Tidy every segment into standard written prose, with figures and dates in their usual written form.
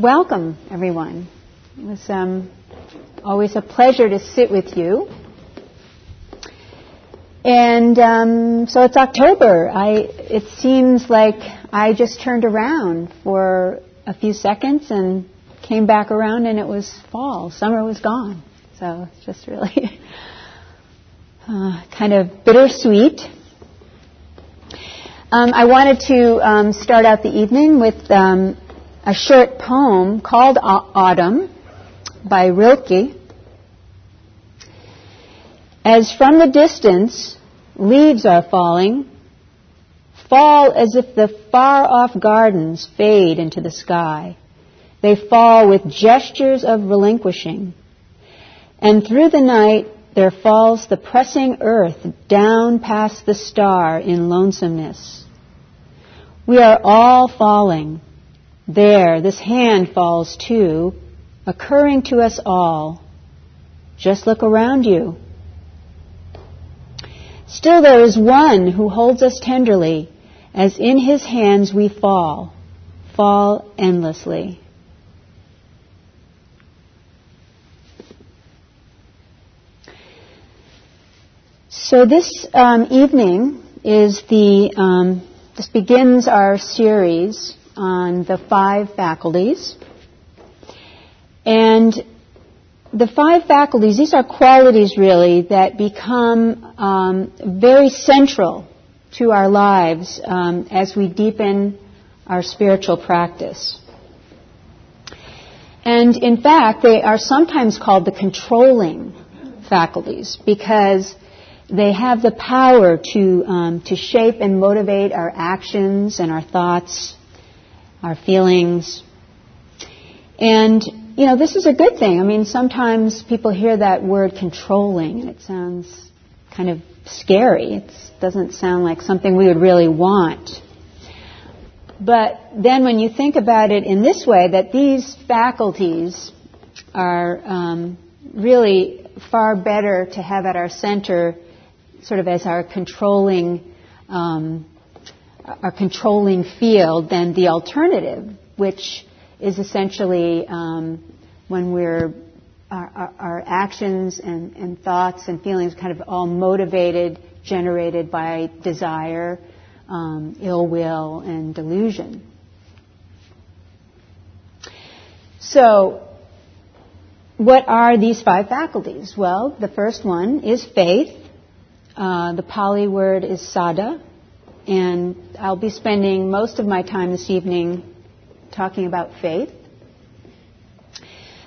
Welcome, everyone. It was always a pleasure to sit with you. And so it's October. It seems like I just turned around for a few seconds and came back around, and it was fall. Summer was gone. So it's just really kind of bittersweet. I wanted to start out the evening with a short poem called Autumn by Rilke. As from the distance leaves are falling, fall as if the far-off gardens fade into the sky. They fall with gestures of relinquishing. And through the night there falls the pressing earth down past the star in lonesomeness. We are all falling. There, this hand falls too, occurring to us all. Just look around you. Still there is one who holds us tenderly, as in his hands we fall, fall endlessly. So this evening is this begins our series on the five faculties. And the five faculties, these are qualities really that become very central to our lives as we deepen our spiritual practice. And in fact, they are sometimes called the controlling faculties because they have the power to shape and motivate our actions and our thoughts, our feelings. And, you know, this is a good thing. I mean, sometimes people hear that word controlling, and it sounds kind of scary. It doesn't sound like something we would really want. But then when you think about it in this way, that these faculties are really far better to have at our center sort of as our controlling field than the alternative, which is essentially when our actions and thoughts and feelings kind of all motivated, generated by desire, ill will, and delusion. So, what are these five faculties? Well, the first one is faith. The Pali word is saddha. And I'll be spending most of my time this evening talking about faith.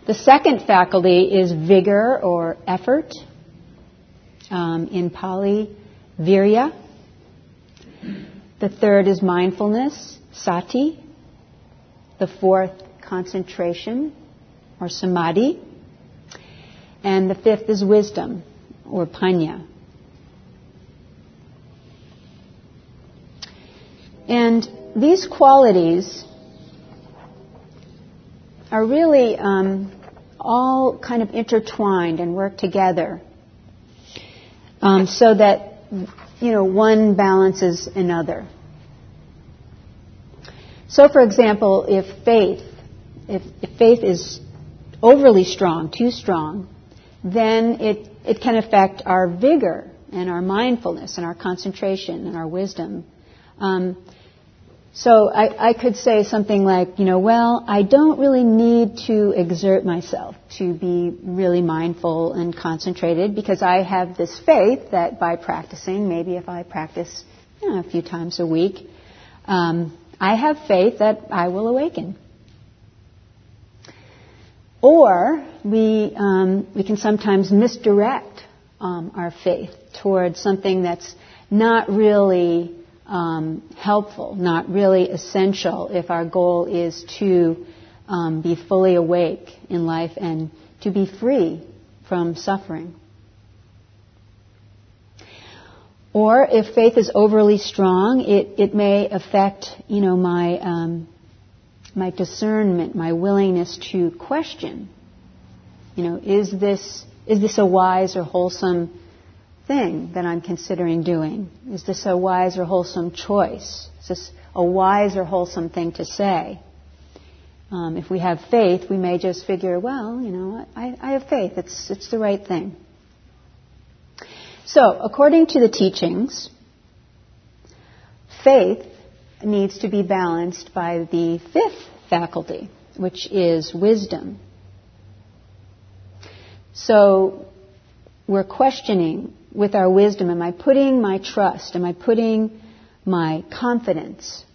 The second faculty is vigor or effort. In Pali, virya. The third is mindfulness, sati. The fourth, concentration or samadhi. And the fifth is wisdom or panya. And these qualities are really all kind of intertwined and work together so that, you know, one balances another. So, for example, if faith is overly strong, too strong, then it can affect our vigor and our mindfulness and our concentration and our wisdom. So I could say something like, you know, well, I don't really need to exert myself to be really mindful and concentrated because I have this faith that by practicing, maybe if I practice a few times a week, I have faith that I will awaken. Or we can sometimes misdirect our faith towards something that's not really helpful, not really essential if our goal is to be fully awake in life and to be free from suffering. Or if faith is overly strong, it may affect, you know, my discernment, my willingness to question. You know, is this a wise or wholesome thing that I'm considering doing? Is this a wise or wholesome choice? Is this a wise or wholesome thing to say? If we have faith, we may just figure, well, you know, I have faith. It's the right thing. So, according to the teachings, faith needs to be balanced by the fifth faculty, which is wisdom. So, we're questioning with our wisdom, am I putting my trust, am I putting my confidence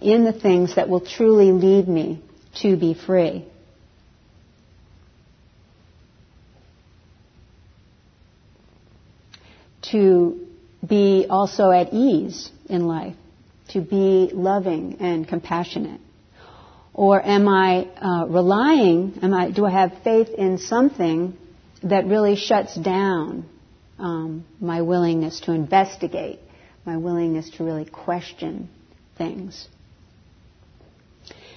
in the things that will truly lead me to be free? To be also at ease in life, to be loving and compassionate? Or am I relying, do I have faith in something that really shuts down my willingness to investigate, my willingness to really question things?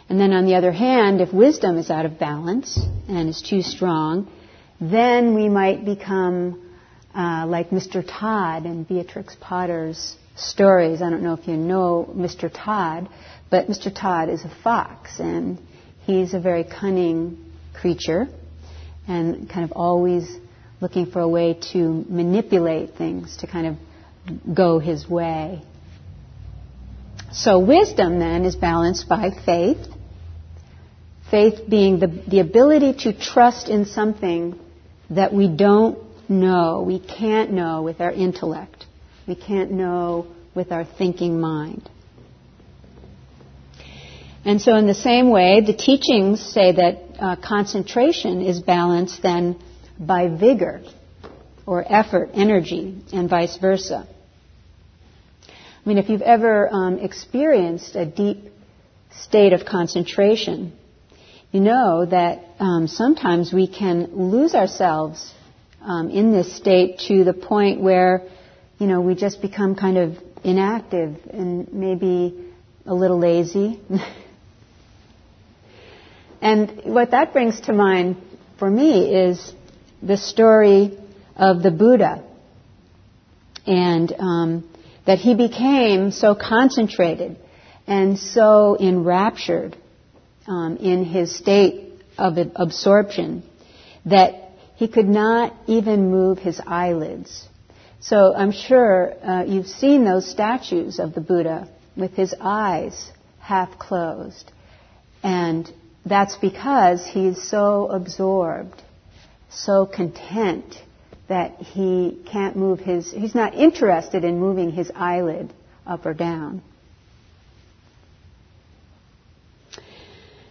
And then on the other hand, if wisdom is out of balance and is too strong, then we might become like Mr. Todd and Beatrix Potter's stories. I don't know if you know Mr. Todd, but Mr. Todd is a fox, and he's a very cunning creature and kind of always looking for a way to manipulate things to kind of go his way. So wisdom then is balanced by faith. Faith being the ability to trust in something that we don't know, we can't know with our intellect. We can't know with our thinking mind. And so in the same way, the teachings say that concentration is balanced then by vigor or effort, energy, and vice versa. I mean, if you've ever experienced a deep state of concentration, you know that sometimes we can lose ourselves in this state to the point where, you know, we just become kind of inactive and maybe a little lazy. And what that brings to mind for me is the story of the Buddha, and that he became so concentrated and so enraptured in his state of absorption that he could not even move his eyelids. So I'm sure you've seen those statues of the Buddha with his eyes half closed. And that's because he's so absorbed, so content that he can't move his, he's not interested in moving his eyelid up or down.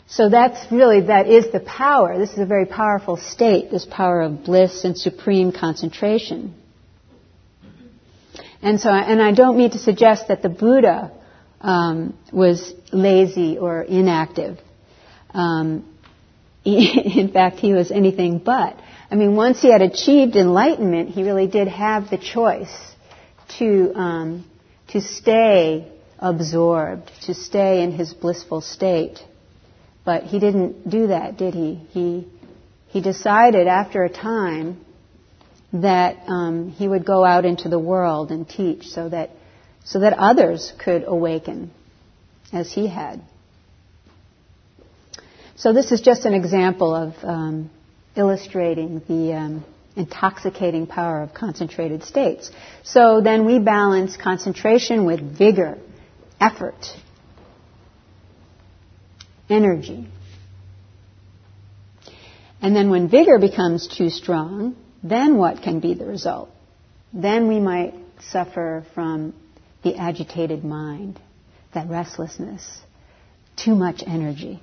So that's really, that is the power. This is a very powerful state, this power of bliss and supreme concentration. And so, and I don't mean to suggest that the Buddha was lazy or inactive. In fact, he was anything but. I mean, once he had achieved enlightenment, he really did have the choice to stay absorbed, to stay in his blissful state. But he didn't do that, did he? He decided after a time that he would go out into the world and teach so that others could awaken as he had. So this is just an example of illustrating the intoxicating power of concentrated states. So then we balance concentration with vigor, effort, energy. And then when vigor becomes too strong, then what can be the result? Then we might suffer from the agitated mind, that restlessness, too much energy,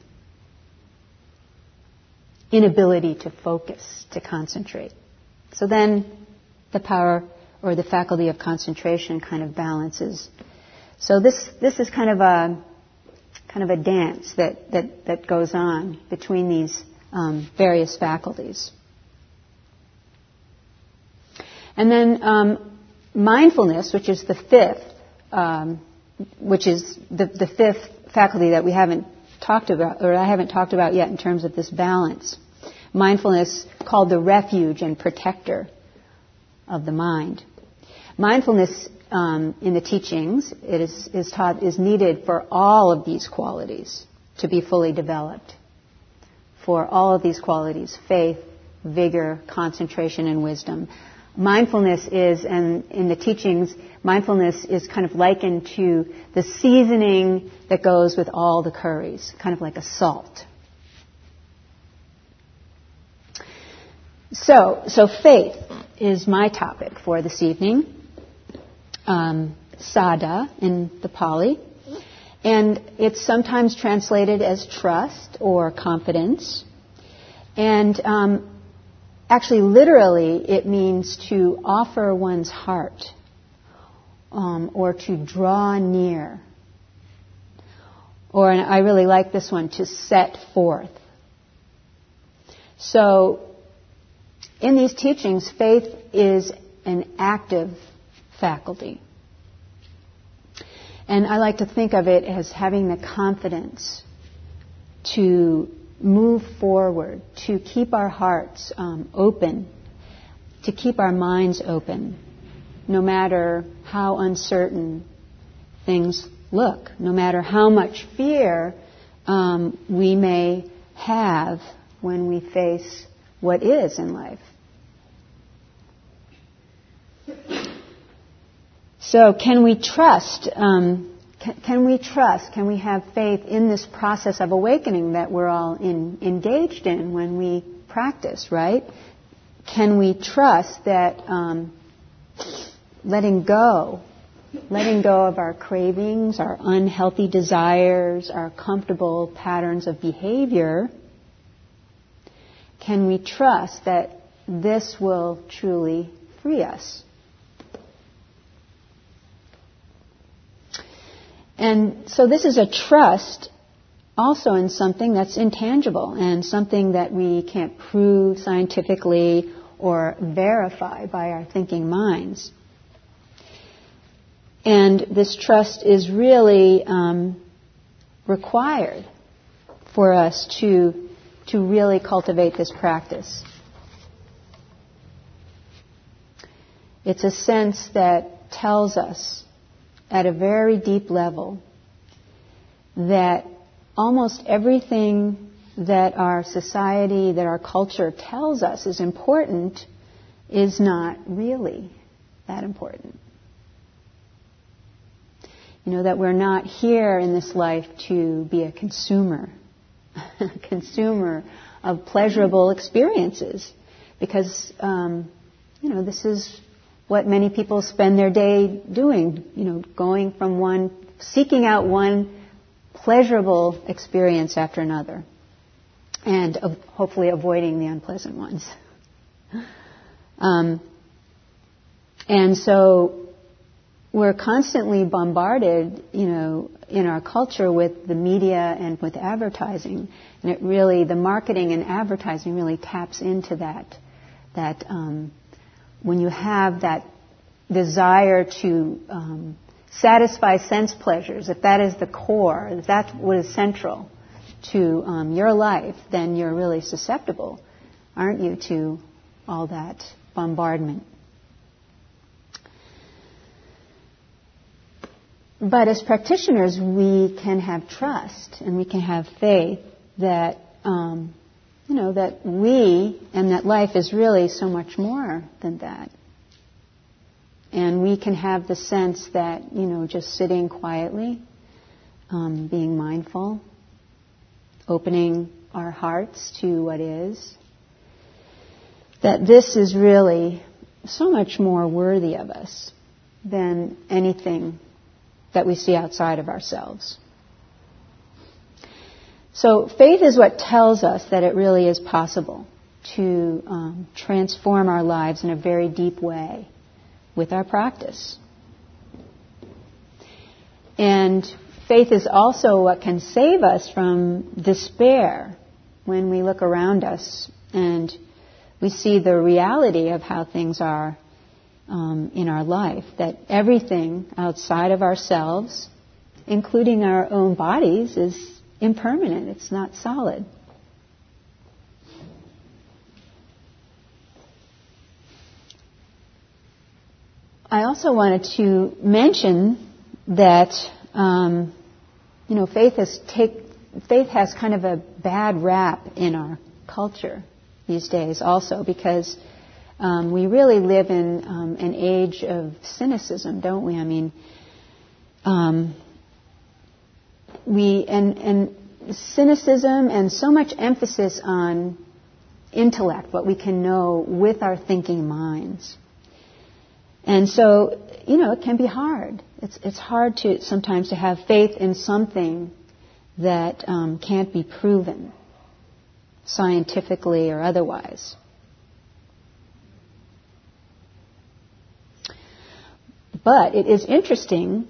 inability to focus, to concentrate. So then the power or the faculty of concentration kind of balances. So this is kind of a dance that goes on between these various faculties. And then mindfulness, which is the fifth, which is the fifth faculty that we haven't talked about, or I haven't talked about yet in terms of this balance. Mindfulness, called the refuge and protector of the mind. Mindfulness in the teachings, it is taught, is needed for all of these qualities. to be fully developed for all of these qualities: faith, vigor, concentration, and wisdom. Mindfulness is, and in the teachings, mindfulness is kind of likened to the seasoning that goes with all the curries, kind of like a salt. So faith is my topic for this evening, Saddha in the Pali, and it's sometimes translated as trust or confidence, and actually, literally, it means to offer one's heart, or to draw near. Or, and I really like this one, to set forth. So, in these teachings, faith is an active faculty. And I like to think of it as having the confidence to move forward, to keep our hearts open, to keep our minds open, no matter how uncertain things look, no matter how much fear we may have when we face what is in life. So can we trust? Can we have faith in this process of awakening that we're all engaged in when we practice, right? Can we trust that letting go of our cravings, our unhealthy desires, our comfortable patterns of behavior, can we trust that this will truly free us? And so this is a trust also in something that's intangible and something that we can't prove scientifically or verify by our thinking minds. And this trust is really required for us to really cultivate this practice. It's a sense that tells us at a very deep level that almost everything that our society, that our culture tells us is important is not really that important. You know, that we're not here in this life to be a consumer of pleasurable experiences, because, this is what many people spend their day doing, going from one, seeking out one pleasurable experience after another, and hopefully avoiding the unpleasant ones. And so we're constantly bombarded, in our culture with the media and with advertising, and the marketing and advertising really taps into that. When you have that desire to satisfy sense pleasures, if that is the core, if that's what is central to your life, then you're really susceptible, aren't you, to all that bombardment. But as practitioners, we can have trust and we can have faith that that we and that life is really so much more than that. And we can have the sense that, just sitting quietly, being mindful, opening our hearts to what is, that this is really so much more worthy of us than anything that we see outside of ourselves. So faith is what tells us that it really is possible to transform our lives in a very deep way with our practice. And faith is also what can save us from despair when we look around us and we see the reality of how things are in our life, that everything outside of ourselves, including our own bodies, is impermanent. It's not solid. I also wanted to mention that faith has faith has kind of a bad rap in our culture these days also, because we really live in an age of cynicism, don't we? I mean, we cynicism and so much emphasis on intellect, what we can know with our thinking minds. And so, you know, it can be hard. It's hard to sometimes to have faith in something that can't be proven scientifically or otherwise. But it is interesting,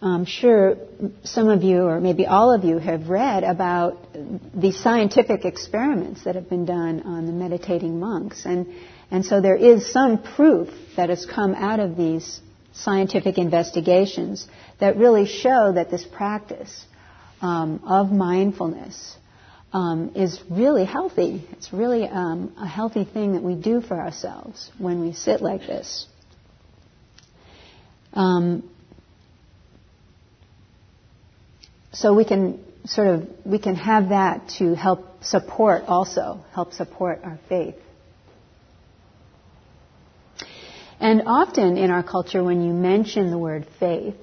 I'm sure some of you or maybe all of you have read about the scientific experiments that have been done on the meditating monks. And so there is some proof that has come out of these scientific investigations that really show that this practice of mindfulness is really healthy. It's really a healthy thing that we do for ourselves when we sit like this. So we can have that to help support our faith. And often in our culture, when you mention the word faith,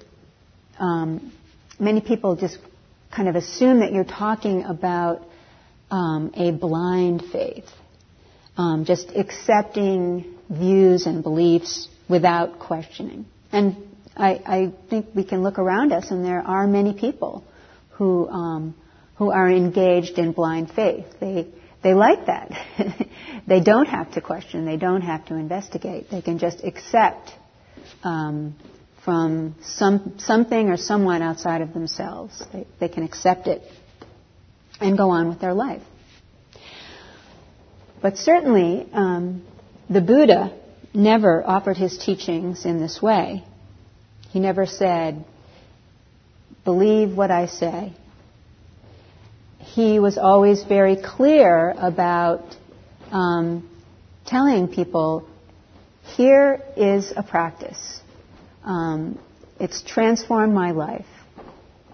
many people just kind of assume that you're talking about a blind faith, just accepting views and beliefs without questioning. And I think we can look around us, and there are many people who are engaged in blind faith. They like that. They don't have to question. They don't have to investigate. They can just accept from something or someone outside of themselves. They can accept it and go on with their life. But certainly, the Buddha never offered his teachings in this way. He never said, "Believe what I say." He was always very clear about telling people, here is a practice. It's transformed my life.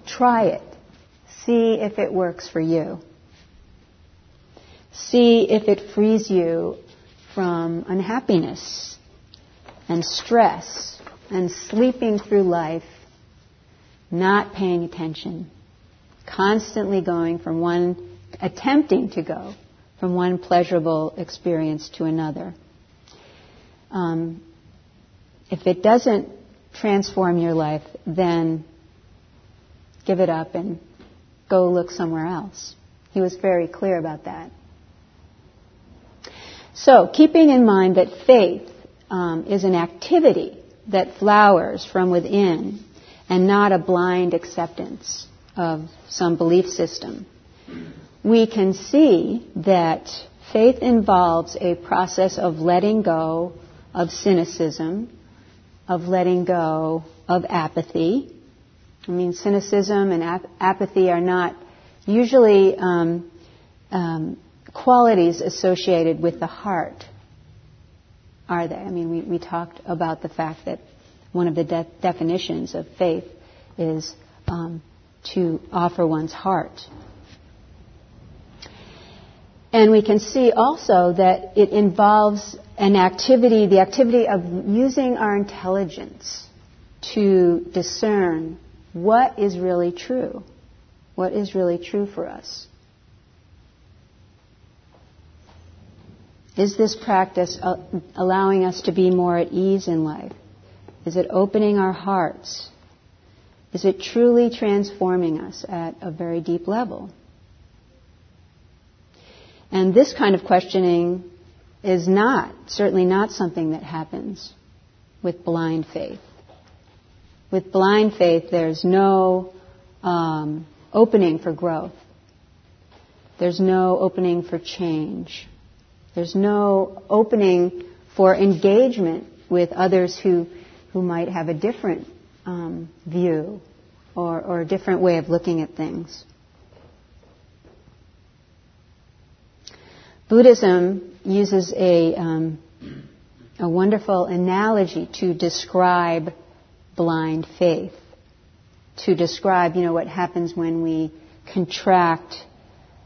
Try it. See if it works for you. See if it frees you from unhappiness and stress and sleeping through life, not paying attention, constantly going from one pleasurable experience to another. If it doesn't transform your life, then give it up and go look somewhere else. He was very clear about that. So, keeping in mind that faith is an activity that flowers from within and not a blind acceptance of some belief system, we can see that faith involves a process of letting go of cynicism, of letting go of apathy. I mean, cynicism and apathy are not usually qualities associated with the heart, are they? I mean, we talked about the fact that one of the definitions of faith is to offer one's heart. And we can see also that it involves the activity of using our intelligence to discern what is really true for us. Is this practice allowing us to be more at ease in life? Is it opening our hearts? Is it truly transforming us at a very deep level? And this kind of questioning is certainly not something that happens with blind faith. With blind faith, there's no opening for growth. There's no opening for change. There's no opening for engagement with others who might have a different view or a different way of looking at things. Buddhism uses a wonderful analogy to describe blind faith, to describe, what happens when we contract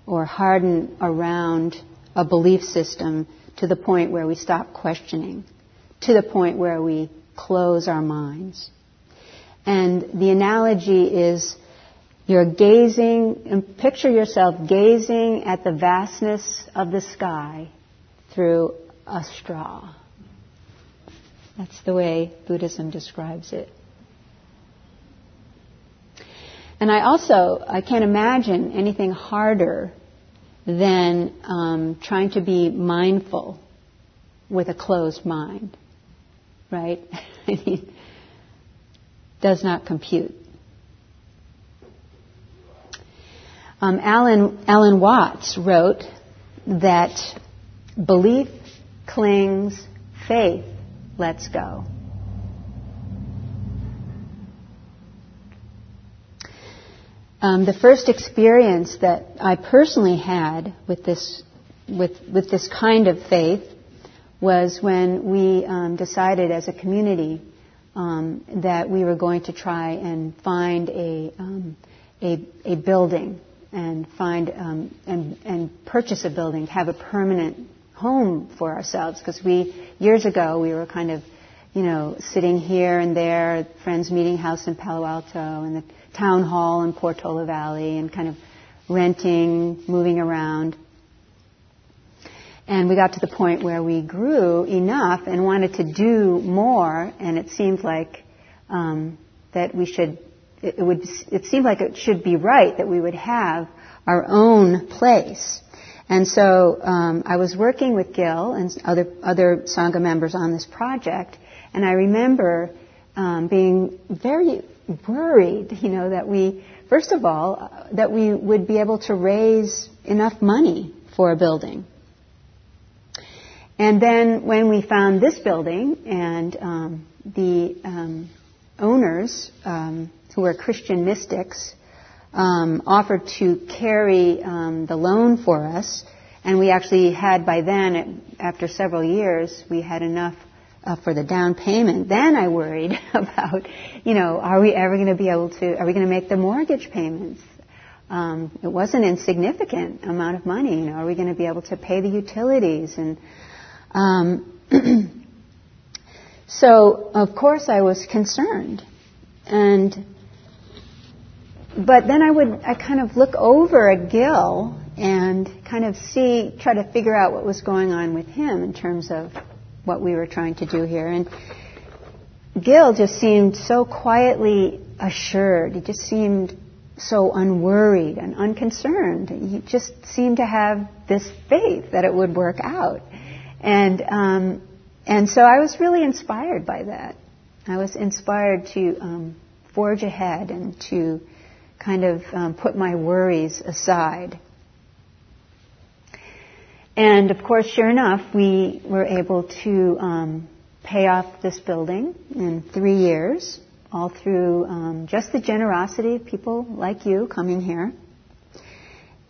or harden around a belief system to the point where we stop questioning, to the point where we close our minds. And the analogy is you're gazing, and picture yourself gazing at the vastness of the sky through a straw. That's the way Buddhism describes it. And I can't imagine anything harder than trying to be mindful with a closed mind, right? I mean, does not compute. Alan Watts wrote that belief clings, faith lets go. The first experience that I personally had with this kind of faith was when we decided as a community that we were going to try and find a building and find and purchase a building, have a permanent home for ourselves, because years ago we were kind of, sitting here and there, Friends Meeting House in Palo Alto and the town hall in Portola Valley, and kind of renting, moving around. And we got to the point where we grew enough and wanted to do more, and it seemed like that we should. It seemed like it should be right that we would have our own place. And so I was working with Gil and other Sangha members on this project, and I remember being very worried, that we, first of all, that we would be able to raise enough money for a building. And then when we found this building, and the owners, who were Christian mystics, offered to carry the loan for us, and we actually had by then, after several years, we had enough for the down payment. Then I worried about, are we ever going to be able to? Are we going to make the mortgage payments? It was an insignificant amount of money. Are we going to be able to pay the utilities? And so, of course, I was concerned. But then I kind of look over at Gil and kind of try to figure out what was going on with him in terms of what we were trying to do here. And Gil just seemed so quietly assured. He just seemed so unworried and unconcerned. He just seemed to have this faith that it would work out. And so I was really inspired by that. I was inspired to forge ahead and to kind of put my worries aside. And, of course, sure enough, we were able to pay off this building in 3 years, all through just the generosity of people like you coming here.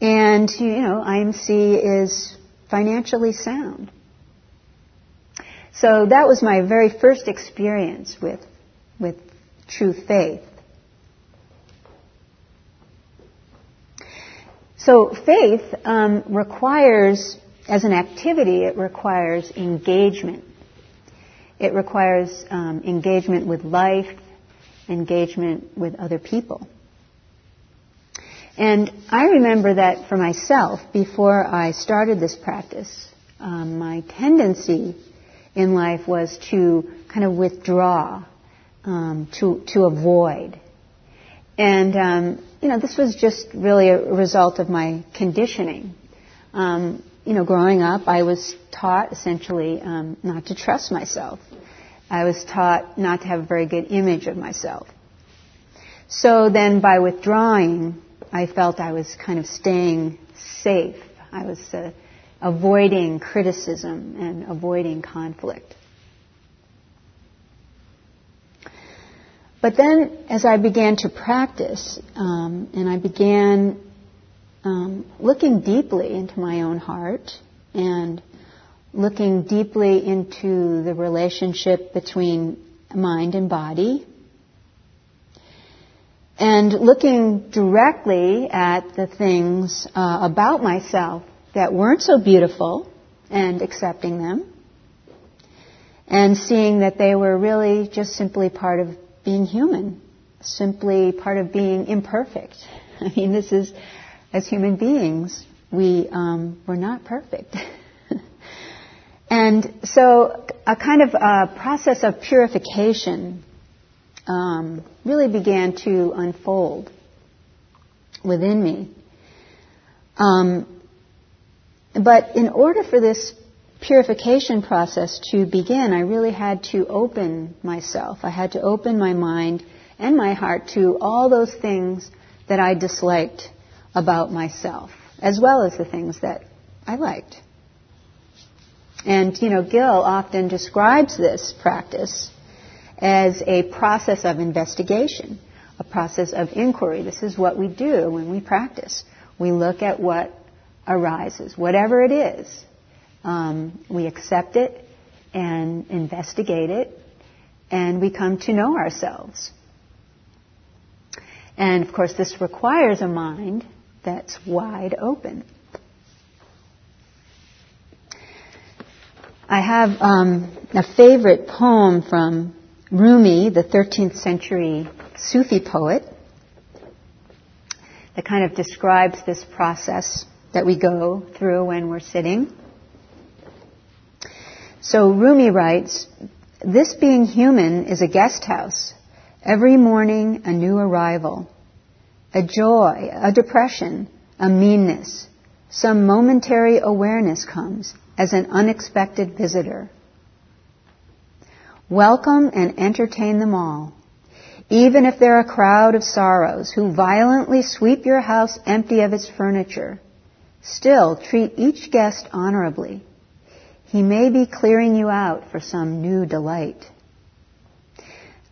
And, IMC is financially sound. So that was my very first experience with true faith. So faith requires... as an activity, it requires engagement. It requires engagement with life, engagement with other people. And I remember that for myself, before I started this practice, my tendency in life was to kind of withdraw, to avoid. And, this was just really a result of my conditioning. Growing up, I was taught essentially not to trust myself. I was taught not to have a very good image of myself. So then by withdrawing, I felt I was kind of staying safe. I was avoiding criticism and avoiding conflict. But then as I began to practice, and I began looking deeply into my own heart and looking deeply into the relationship between mind and body, and looking directly at the things about myself that weren't so beautiful and accepting them, and seeing that they were really just simply part of being human, simply part of being imperfect. I mean, this is, as human beings, we're not perfect. And so a kind of process of purification really began to unfold within me. But in order for this purification process to begin, I really had to open myself. I had to open my mind and my heart to all those things that I disliked about myself, as well as the things that I liked. And, you know, Gil often describes this practice as a process of investigation, a process of inquiry. This is what we do when we practice. We look at what arises, whatever it is. We accept it and investigate it, and we come to know ourselves. And, of course, this requires a mind that's wide open. I have a favorite poem from Rumi, the 13th century Sufi poet, that kind of describes this process that we go through when we're sitting. So Rumi writes, "This being human is a guest house. Every morning a new arrival, a joy, a depression, a meanness. Some momentary awareness comes as an unexpected visitor. Welcome and entertain them all, even if they're a crowd of sorrows who violently sweep your house empty of its furniture. Still, treat each guest honorably. He may be clearing you out for some new delight.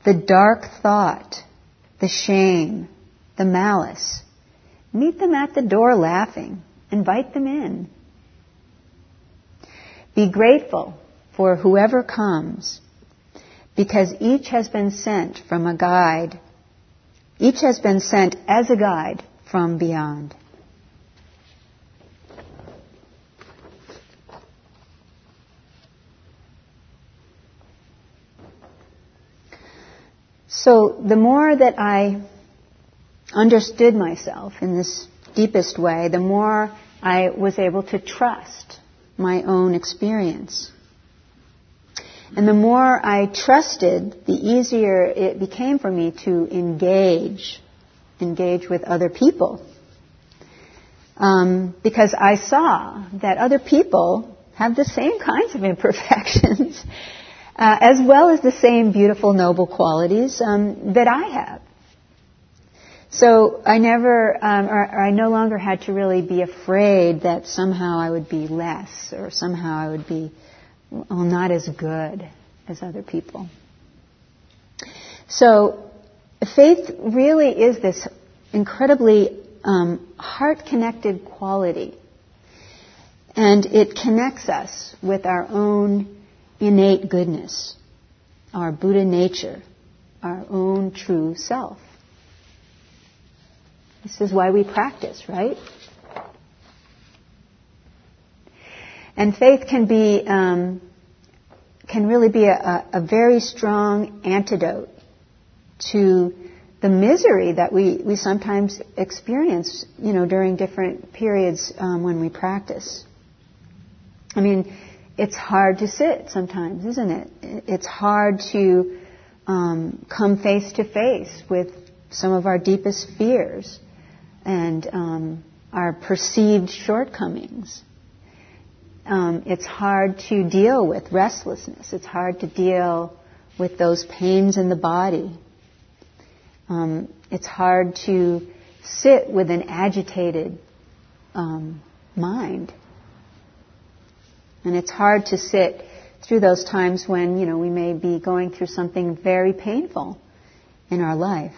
The dark thought, the shame, the malice. Meet them at the door laughing. Invite them in. Be grateful for whoever comes, because each has been sent from a guide. Each has been sent as a guide from beyond." So the more that I understood myself in this deepest way, the more I was able to trust my own experience. And the more I trusted, the easier it became for me to engage with other people. Because I saw that other people have the same kinds of imperfections as well as the same beautiful, noble qualities that I have. So I never, I no longer had to really be afraid that somehow I would be less, or somehow I would be, well, not as good as other people. So faith really is this incredibly heart-connected quality, and it connects us with our own innate goodness, our Buddha nature, our own true self. This is why we practice, right? And faith can be, can really be a very strong antidote to the misery that we sometimes experience, you know, during different periods when we practice. I mean, it's hard to sit sometimes, isn't it? It's hard to come face to face with some of our deepest fears and our perceived shortcomings. It's hard to deal with restlessness. It's hard to deal with those pains in the body. It's hard to sit with an agitated mind. And it's hard to sit through those times when, you know, we may be going through something very painful in our life.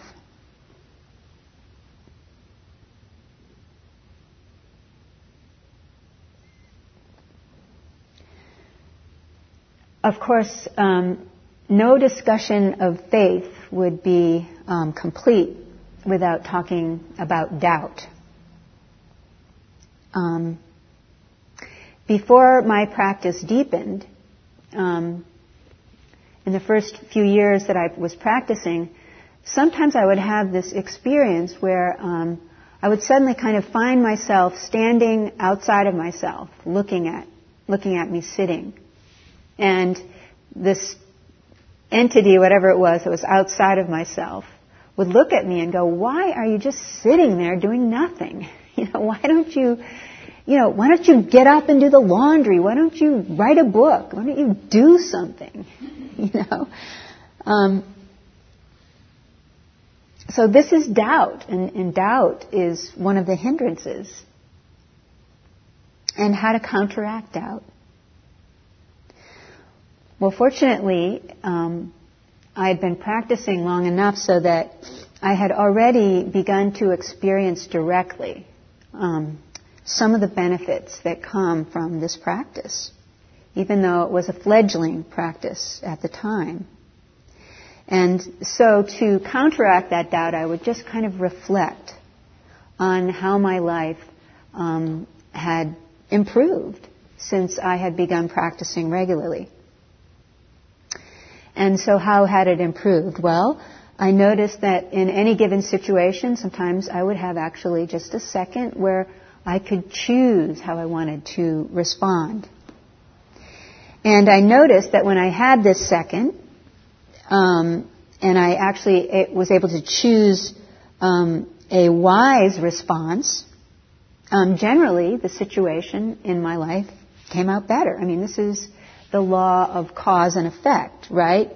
Of course, no discussion of faith would be complete without talking about doubt. Before my practice deepened, in the first few years that I was practicing, sometimes I would have this experience where I would suddenly kind of find myself standing outside of myself, looking at me sitting. And this entity, whatever it was that was outside of myself, would look at me and go, "Why are you just sitting there doing nothing? Why don't you get up and do the laundry? Why don't you write a book? Why don't you do something?" So this is doubt, and doubt is one of the hindrances. And how to counteract doubt. Well, fortunately, I had been practicing long enough so that I had already begun to experience directly some of the benefits that come from this practice, even though it was a fledgling practice at the time. And so to counteract that doubt, I would just kind of reflect on how my life had improved since I had begun practicing regularly. And so how had it improved? Well, I noticed that in any given situation, sometimes I would have actually just a second where I could choose how I wanted to respond. And I noticed that when I had this second, and I actually was able to choose a wise response, generally the situation in my life came out better. I mean, this is the law of cause and effect, right?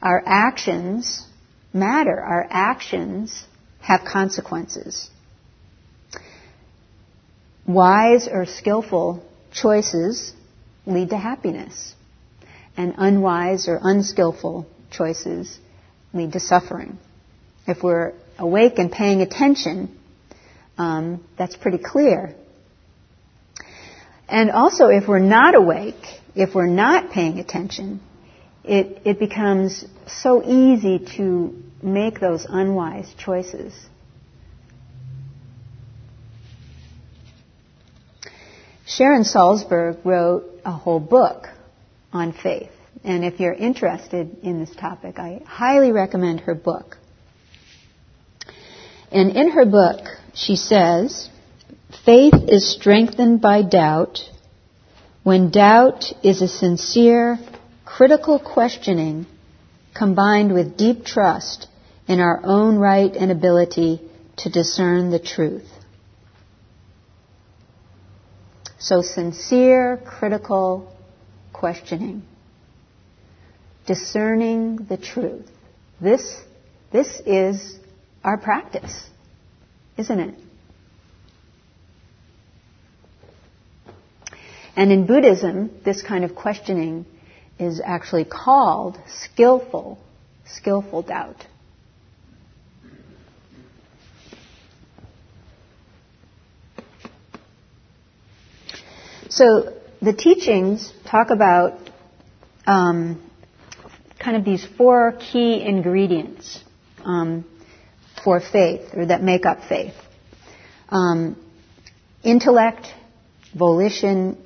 Our actions matter. Our actions have consequences. Wise or skillful choices lead to happiness, and unwise or unskillful choices lead to suffering. If we're awake and paying attention, that's pretty clear. And also, if we're not awake, if we're not paying attention, it becomes so easy to make those unwise choices. Sharon Salzberg wrote a whole book on faith, and if you're interested in this topic, I highly recommend her book. And in her book, she says, "Faith is strengthened by doubt when doubt is a sincere, critical questioning combined with deep trust in our own right and ability to discern the truth." So sincere, critical questioning. Discerning the truth. This is our practice, isn't it? And in Buddhism, this kind of questioning is actually called skillful doubt. So the teachings talk about kind of these four key ingredients for faith, or that make up faith. Intellect, volition,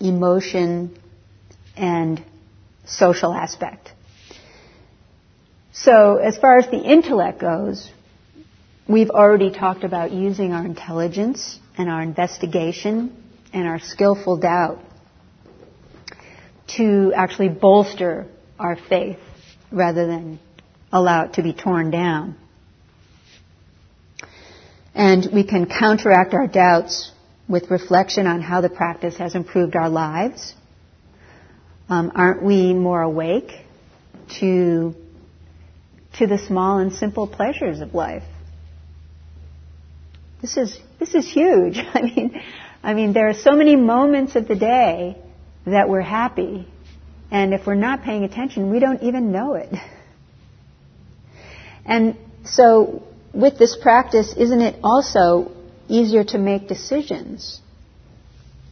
emotion, and social aspect. So as far as the intellect goes, we've already talked about using our intelligence and our investigation and our skillful doubt to actually bolster our faith rather than allow it to be torn down. And we can counteract our doubts with reflection on how the practice has improved our lives. Aren't we more awake to the small and simple pleasures of life? This is huge. I mean, there are so many moments of the day that we're happy, and if we're not paying attention, we don't even know it. And so, with this practice, isn't it also easier to make decisions,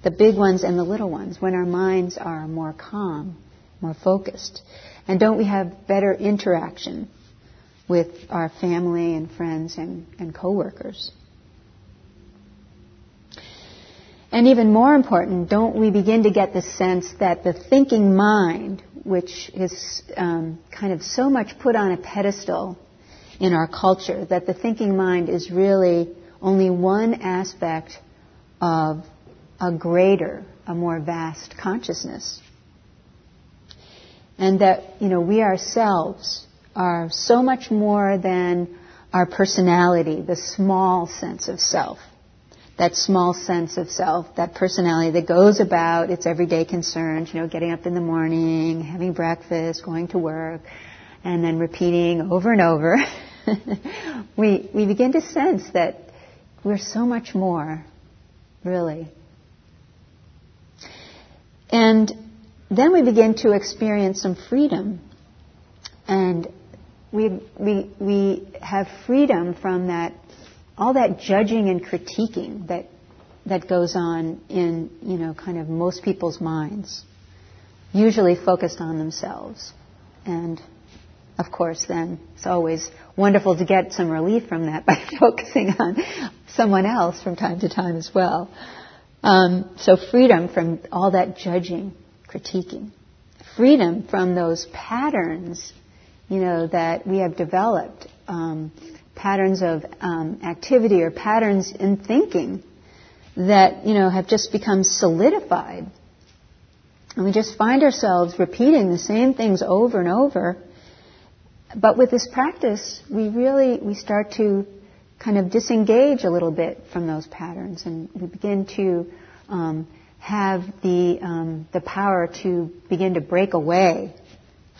the big ones and the little ones, when our minds are more calm, more focused? And don't we have better interaction with our family and friends and co-workers. And even more important, don't we begin to get the sense that the thinking mind, which is kind of so much put on a pedestal in our culture, that the thinking mind is really only one aspect of a greater, a more vast consciousness. And that, you know, we ourselves are so much more than our personality, the small sense of self. That small sense of self, that personality that goes about its everyday concerns, you know, getting up in the morning, having breakfast, going to work, and then repeating over and over. We begin to sense that we're so much more, really. And then we begin to experience some freedom. And we have freedom from that, all that judging and critiquing that goes on in, you know, kind of most people's minds, usually focused on themselves. And, of course, then it's always wonderful to get some relief from that by focusing on someone else from time to time as well. So freedom from all that judging, critiquing. Freedom from those patterns, you know, that we have developed, patterns of activity or patterns in thinking that, you know, have just become solidified. And we just find ourselves repeating the same things over and over. But with this practice, we start to kind of disengage a little bit from those patterns, and we begin to have the power to begin to break away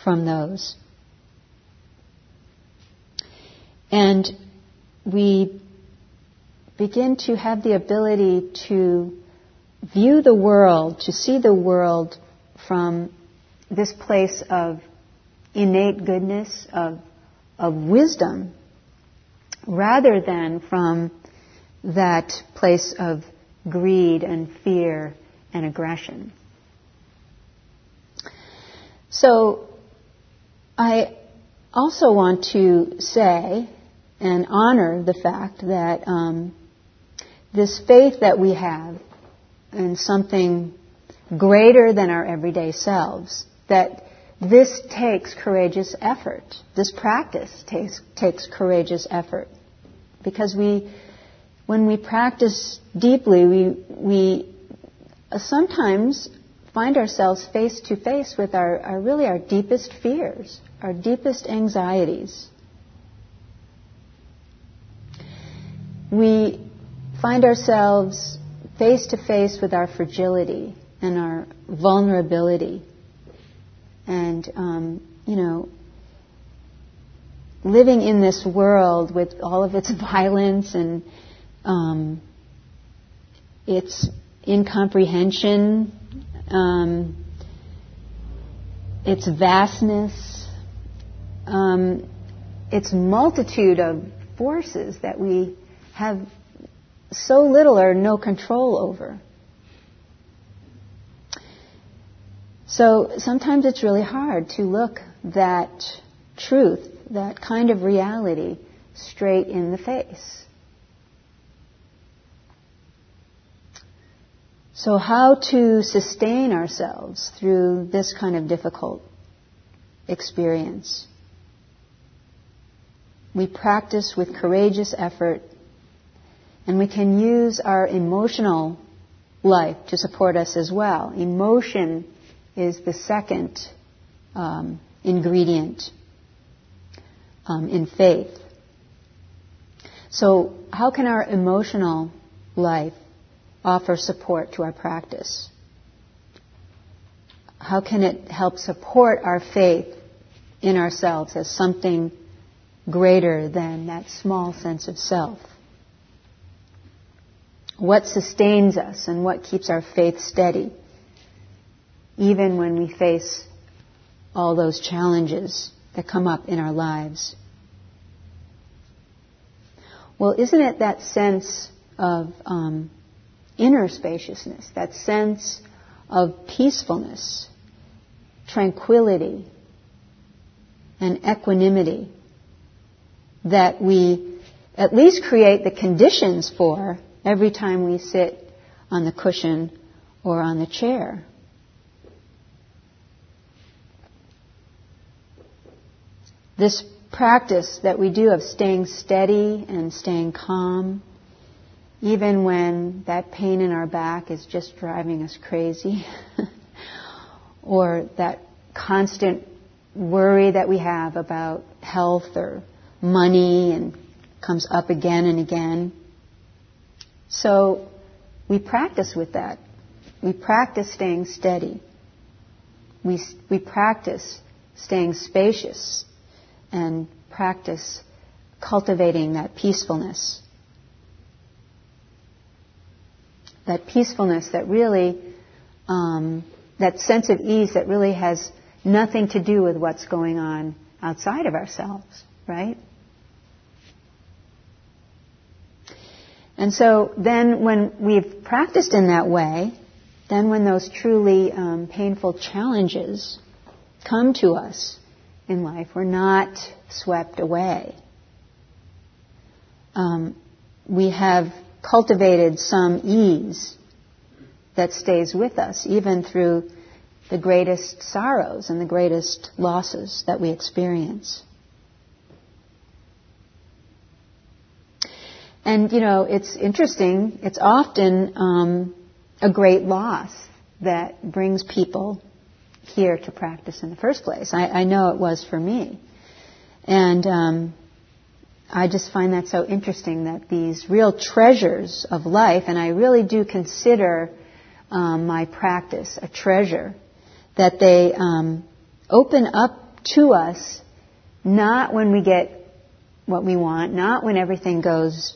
from those. And we begin to have the ability to view the world, to see the world from this place of innate goodness, of wisdom, rather than from that place of greed and fear and aggression. So I also want to say and honor the fact that this faith that we have in something greater than our everyday selves, that this takes courageous effort. This practice takes courageous effort. Because when we practice deeply, we sometimes find ourselves face to face with our deepest fears, our deepest anxieties. We find ourselves face to face with our fragility and our vulnerability, and you know, living in this world with all of its violence and its incomprehension, its vastness, its multitude of forces that we have so little or no control over. So sometimes it's really hard to look that truth, that kind of reality, straight in the face. So how to sustain ourselves through this kind of difficult experience? We practice with courageous effort, and we can use our emotional life to support us as well. Emotion is the second ingredient in faith. So how can our emotional life offer support to our practice? How can it help support our faith in ourselves as something greater than that small sense of self? What sustains us and what keeps our faith steady, even when we face all those challenges that come up in our lives? Well, isn't it that sense of inner spaciousness, that sense of peacefulness, tranquility, and equanimity that we at least create the conditions for every time we sit on the cushion or on the chair. This practice that we do of staying steady and staying calm, even when that pain in our back is just driving us crazy, or that constant worry that we have about health or money and comes up again and again. So we practice with that. We practice staying steady. We practice staying spacious and practice cultivating that peacefulness. That peacefulness that really, that sense of ease that really has nothing to do with what's going on outside of ourselves, right? And so then when we've practiced in that way, then when those truly painful challenges come to us in life, we're not swept away. We have cultivated some ease that stays with us, even through the greatest sorrows and the greatest losses that we experience. And, you know, it's interesting. It's often a great loss that brings people here to practice in the first place. I know it was for me. And I just find that so interesting that these real treasures of life, and I really do consider my practice a treasure, that they open up to us not when we get what we want, not when everything goes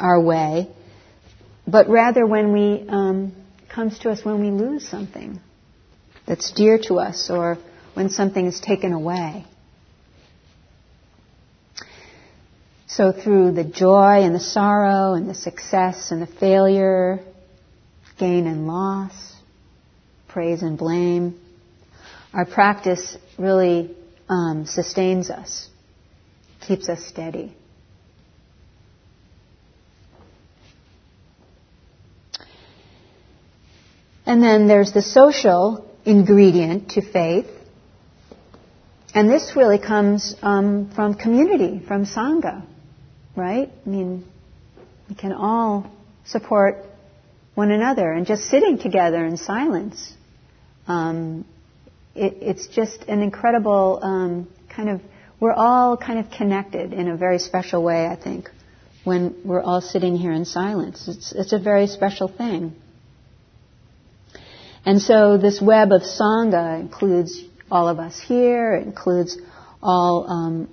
our way, but rather when we comes to us when we lose something that's dear to us, or when something is taken away. So through the joy and the sorrow and the success and the failure, gain and loss, praise and blame, our practice really sustains us, keeps us steady. And then there's the social ingredient to faith. And this really comes from community, from Sangha, right? I mean, we can all support one another, and just sitting together in silence. It's just an incredible kind of, we're all kind of connected in a very special way, I think, when we're all sitting here in silence. It's a very special thing. And so this web of Sangha includes all of us here, includes all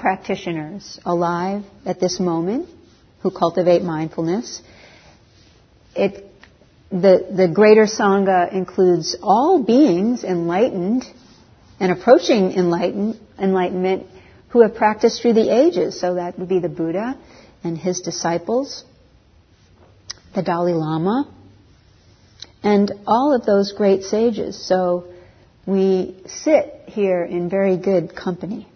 practitioners alive at this moment who cultivate mindfulness. The greater Sangha includes all beings enlightened and approaching enlightenment who have practiced through the ages. So that would be the Buddha and his disciples, the Dalai Lama, and all of those great sages. So we sit here in very good company.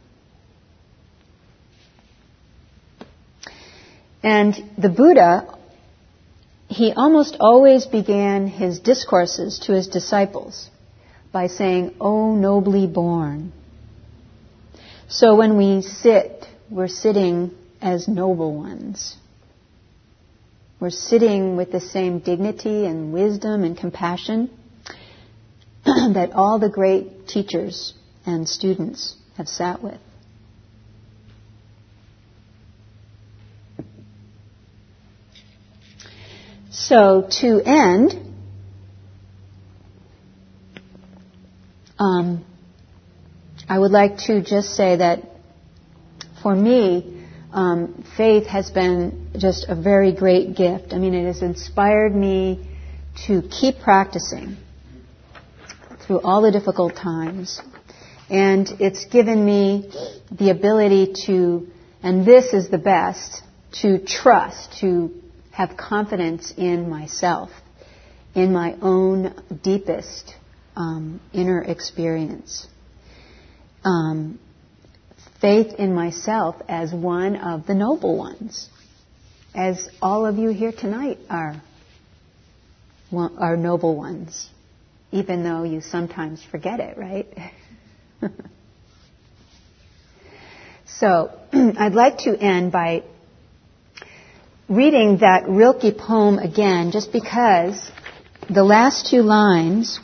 And the Buddha, he almost always began his discourses to his disciples by saying, "O nobly born." So when we sit, we're sitting as noble ones. We're sitting with the same dignity and wisdom and compassion that all the great teachers and students have sat with. So to end, I would like to just say that for me, faith has been just a very great gift. I mean, it has inspired me to keep practicing through all the difficult times. And it's given me the ability to, and this is the best, to trust, to have confidence in myself, in my own deepest inner experience. faith in myself as one of the noble ones, as all of you here tonight are noble ones, even though you sometimes forget it, right? So I'd like to end by reading that Rilke poem again, just because the last two lines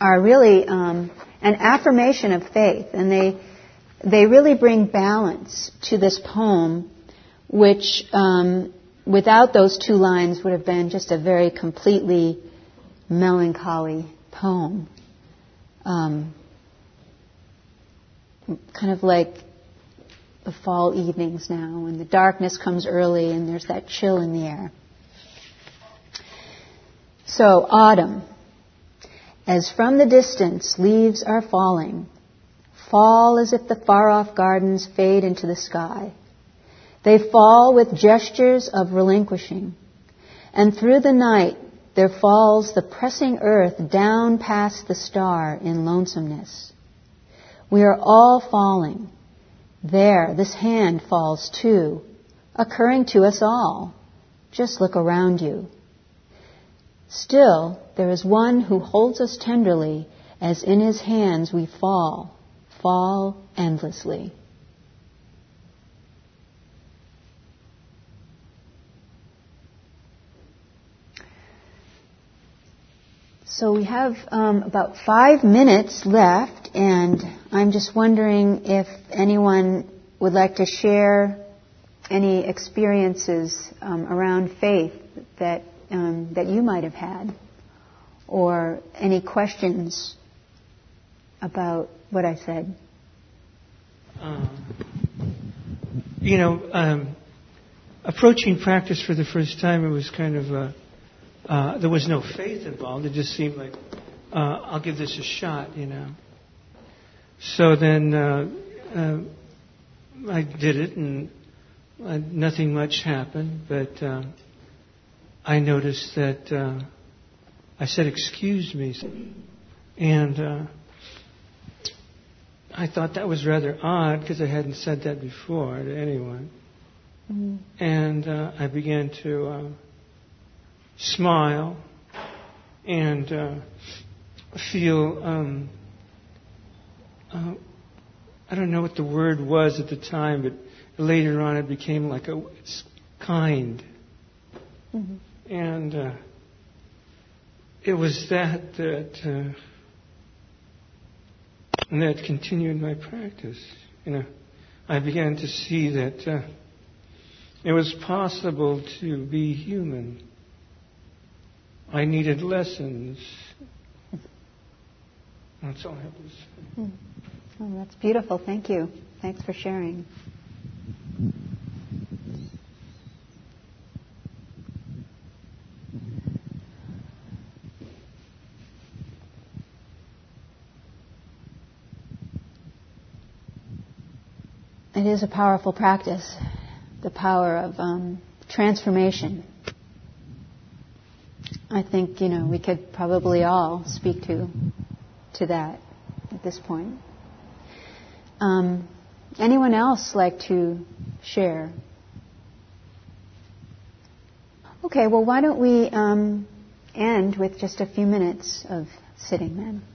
are really an affirmation of faith, and they really bring balance to this poem, which without those two lines would have been just a very completely melancholy poem. Kind of like the fall evenings now, and the darkness comes early and there's that chill in the air. So, autumn. As from the distance leaves are falling, fall as if the far-off gardens fade into the sky. They fall with gestures of relinquishing, and through the night there falls the pressing earth down past the star in lonesomeness. We are all falling. There, this hand falls too, occurring to us all. Just look around you. Still, there is one who holds us tenderly, as in his hands we fall, fall endlessly. So we have about 5 minutes left, and I'm just wondering if anyone would like to share any experiences around faith that you might have had, or any questions about what I said. Approaching practice for the first time, it was kind of there was no faith involved. It just seemed like I'll give this a shot, you know. So then I did it, and nothing much happened, but. I noticed that I said, "Excuse me," and I thought that was rather odd because I hadn't said that before to anyone. Mm-hmm. And I began to smile and feel, I don't know what the word was at the time, but later on it became like it's kind. Mm-hmm. And it was that continued my practice. You know, I began to see that it was possible to be human. I needed lessons. That's all I have to say. Mm. Oh, that's beautiful. Thank you. Thanks for sharing. It is a powerful practice, the power of transformation. I think, we could probably all speak to that at this point. Anyone else like to share? Okay, well, why don't we end with just a few minutes of sitting then?